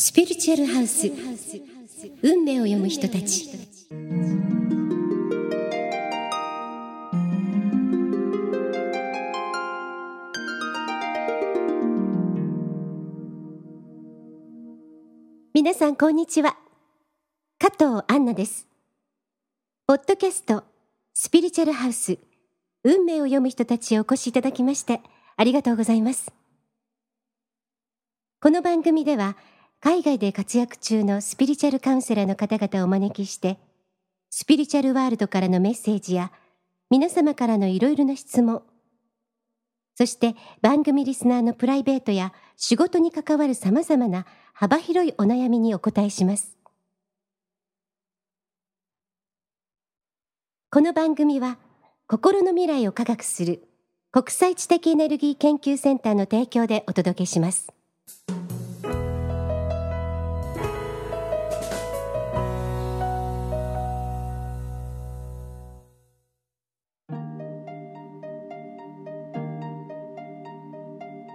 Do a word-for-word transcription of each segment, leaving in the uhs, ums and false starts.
スピリチュアルハウス、運命を読む人たち。皆さんこんにちは、加藤杏奈です。ポッドキャストスピリチュアルハウス、運命を読む人たちへお越しいただきましてありがとうございます。この番組では、海外で活躍中のスピリチュアルカウンセラーの方々をお招きして、スピリチュアルワールドからのメッセージや、皆様からのいろいろな質問、そして番組リスナーのプライベートや仕事に関わるさまざまな幅広いお悩みにお答えします。この番組は、心の未来を科学する国際知的エネルギー研究センターの提供でお届けします。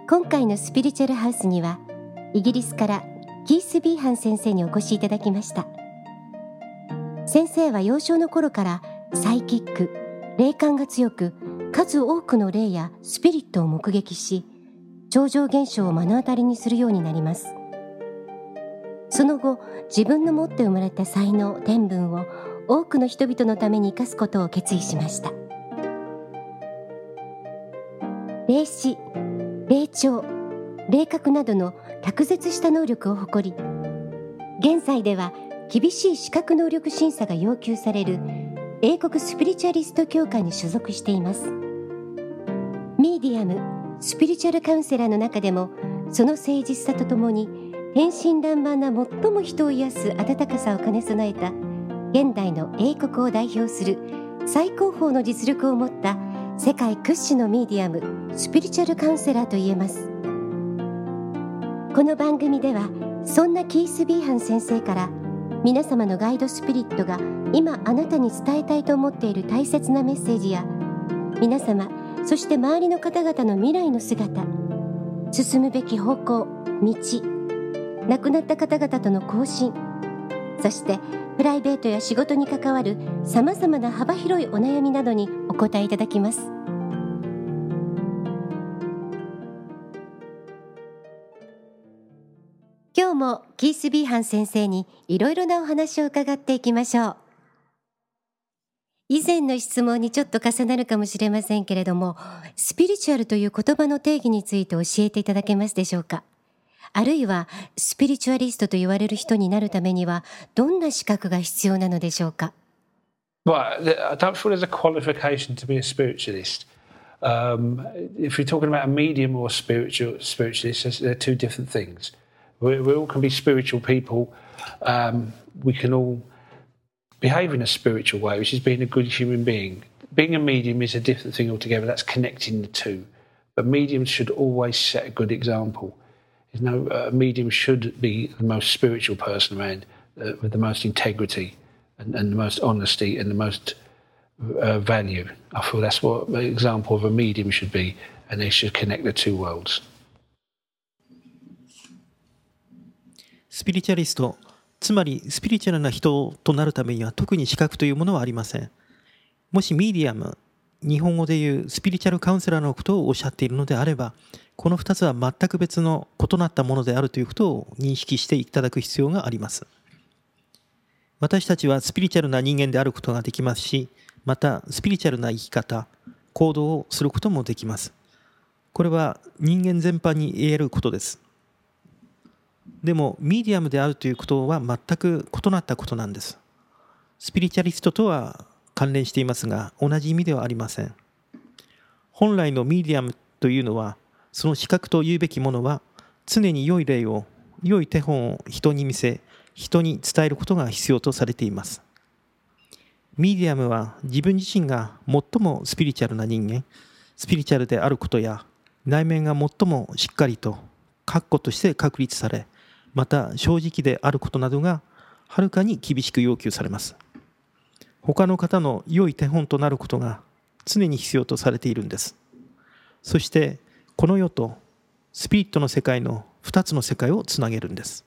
今回のスピリチュアルハウスには、イギリスからキース・ビーハン先生にお越しいただきました。先生は幼少の頃からサイキック、霊感が強く、数多くの霊やスピリットを目撃し、超常現象を目の当たりにするようになります。その後、自分の持って生まれた才能、天分を多くの人々のために生かすことを決意しました。霊視、霊聴、霊覚などの卓絶した能力を誇り、現在では厳しい資格能力審査が要求される英国スピリチュアリスト協会に所属しています。ミディアム、スピリチュアルカウンセラーの中でも、その誠実さとともに天真爛漫な最も人を癒す温かさを兼ね備えた、現代の英国を代表する最高峰の実力を持った世界屈指のミディアム、スピリチュアルカウンセラーといえます。この番組では、そんなキース・ビーハン先生から、皆様のガイドスピリットが今あなたに伝えたいと思っている大切なメッセージや、皆様そして周りの方々の未来の姿、進むべき方向、道、亡くなった方々との交信、そしてプライベートや仕事に関わるさまざまな幅広いお悩みなどにお答えいただきます。今日もキース・ビーハン先生にいろいろなお話を伺っていきましょう。以前の質問にちょっと重なるかもしれませんけれども、スピリチュアルという言葉の定義について教えていただけますでしょうか。あるいは、スピリチュアリストと言われる人になるためには、どんな資格が必要なのでしょうか。Well, I don't feel there's a qualification to be a spiritualist. Um, if you're talking about a medium or spiritual spiritualist, they're two different things. We, we all can be spiritual people. Um, we can all.behave in a spiritual way, which is being a good human being. Being a medium is a different thing altogether. That's connecting the two. But mediums should always set a good example. You know, a medium should be the most spiritual person around, uh, with the most integrity and, and the most honesty and the most uh, value. I feel that's what an example of a medium should be, and they should connect the two worlds. スピリチュアリスト、つまりスピリチュアルな人となるためには特に資格というものはありません。もしミディアム、日本語でいうスピリチュアルカウンセラーのことをおっしゃっているのであれば、このふたつは全く別の異なったものであるということを認識していただく必要があります。私たちはスピリチュアルな人間であることができますし、またスピリチュアルな生き方、行動をすることもできます。これは人間全般に言えることです。でも、ミディアムであるということは全く異なったことなんです。スピリチュアリストとは関連していますが、同じ意味ではありません。本来のミディアムというのは、その資格というべきものは、常に良い例を、良い手本を人に見せ、人に伝えることが必要とされています。ミディアムは自分自身が最もスピリチュアルな人間、スピリチュアルであることや、内面が最もしっかりと、確固として確立され、また正直であることなどがはるかに厳しく要求されます。他の方の良い手本となることが常に必要とされているんです。そしてこの世とスピリットの世界のふたつの世界をつなげるんです。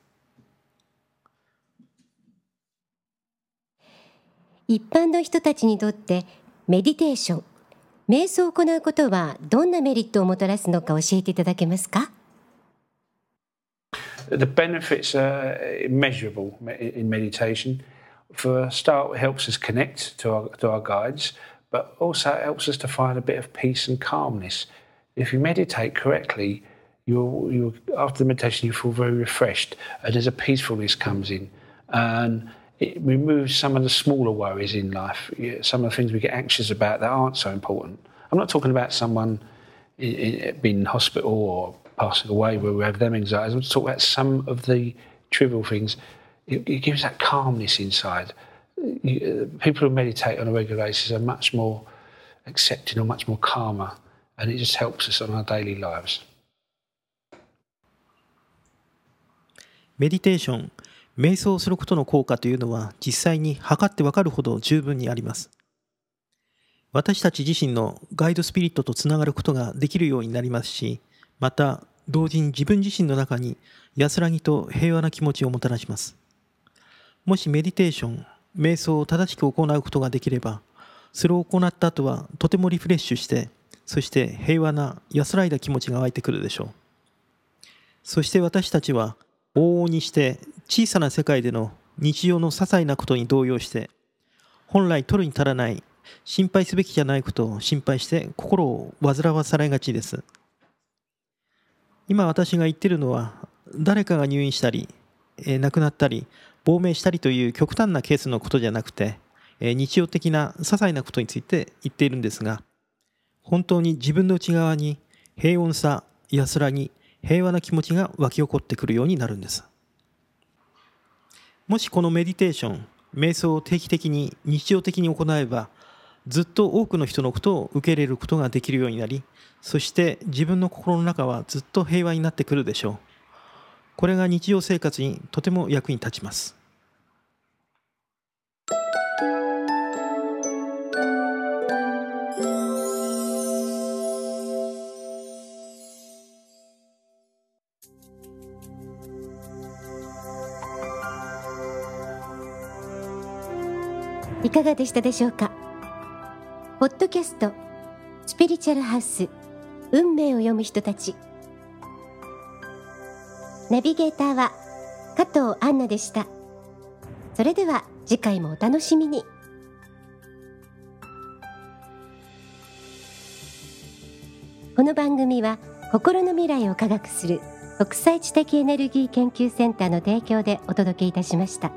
一般の人たちにとってメディテーション、瞑想を行うことはどんなメリットをもたらすのか教えていただけますか？The benefits are immeasurable in meditation. For a start, it helps us connect to our, to our guides, but also it helps us to find a bit of peace and calmness. If you meditate correctly, you'll, you'll, after the meditation you feel very refreshed, and there's a peacefulness comes in, and it removes some of the smaller worries in life. Some of the things we get anxious about that aren't so important. I'm not talking about someone in, in, being in hospital or passing away where we have them anxieties. I'm just talking about some of the trivial things. It, it gives that calmness inside. You, people who meditate on a regular basis are much more accepting or much more calmer, and it just helps us on our daily lives. Meditation, 瞑想することの効果というのは実際に測ってわかるほど十分にあります。私たち自身のガイドスピリットとつながることができるようになりますし、また同時に自分自身の中に安らぎと平和な気持ちをもたらします。もしメディテーション、瞑想を正しく行うことができれば、それを行った後はとてもリフレッシュして、そして平和な安らいだ気持ちが湧いてくるでしょう。そして私たちは往々にして小さな世界での日常の些細なことに動揺して、本来取るに足らない、心配すべきじゃないことを心配して心を煩わされがちです。今私が言っているのは、誰かが入院したり、えー、亡くなったり亡命したりという極端なケースのことじゃなくて、えー、日常的な些細なことについて言っているんですが、本当に自分の内側に平穏さ、安らぎ、平和な気持ちが湧き起こってくるようになるんです。もしこのメディテーション、瞑想を定期的に日常的に行えば、ずっと多くの人のことを受け入れることができるようになり、そして自分の心の中はずっと平和になってくるでしょう。これが日常生活にとても役に立ちます。いかがでしたでしょうか。ポッドキャスト、スピリチュアルハウス、運命を読む人たち。ナビゲーターは加藤杏奈でした。それでは次回もお楽しみに。この番組は心の未来を科学する国際知的エネルギー研究センターの提供でお届けいたしました。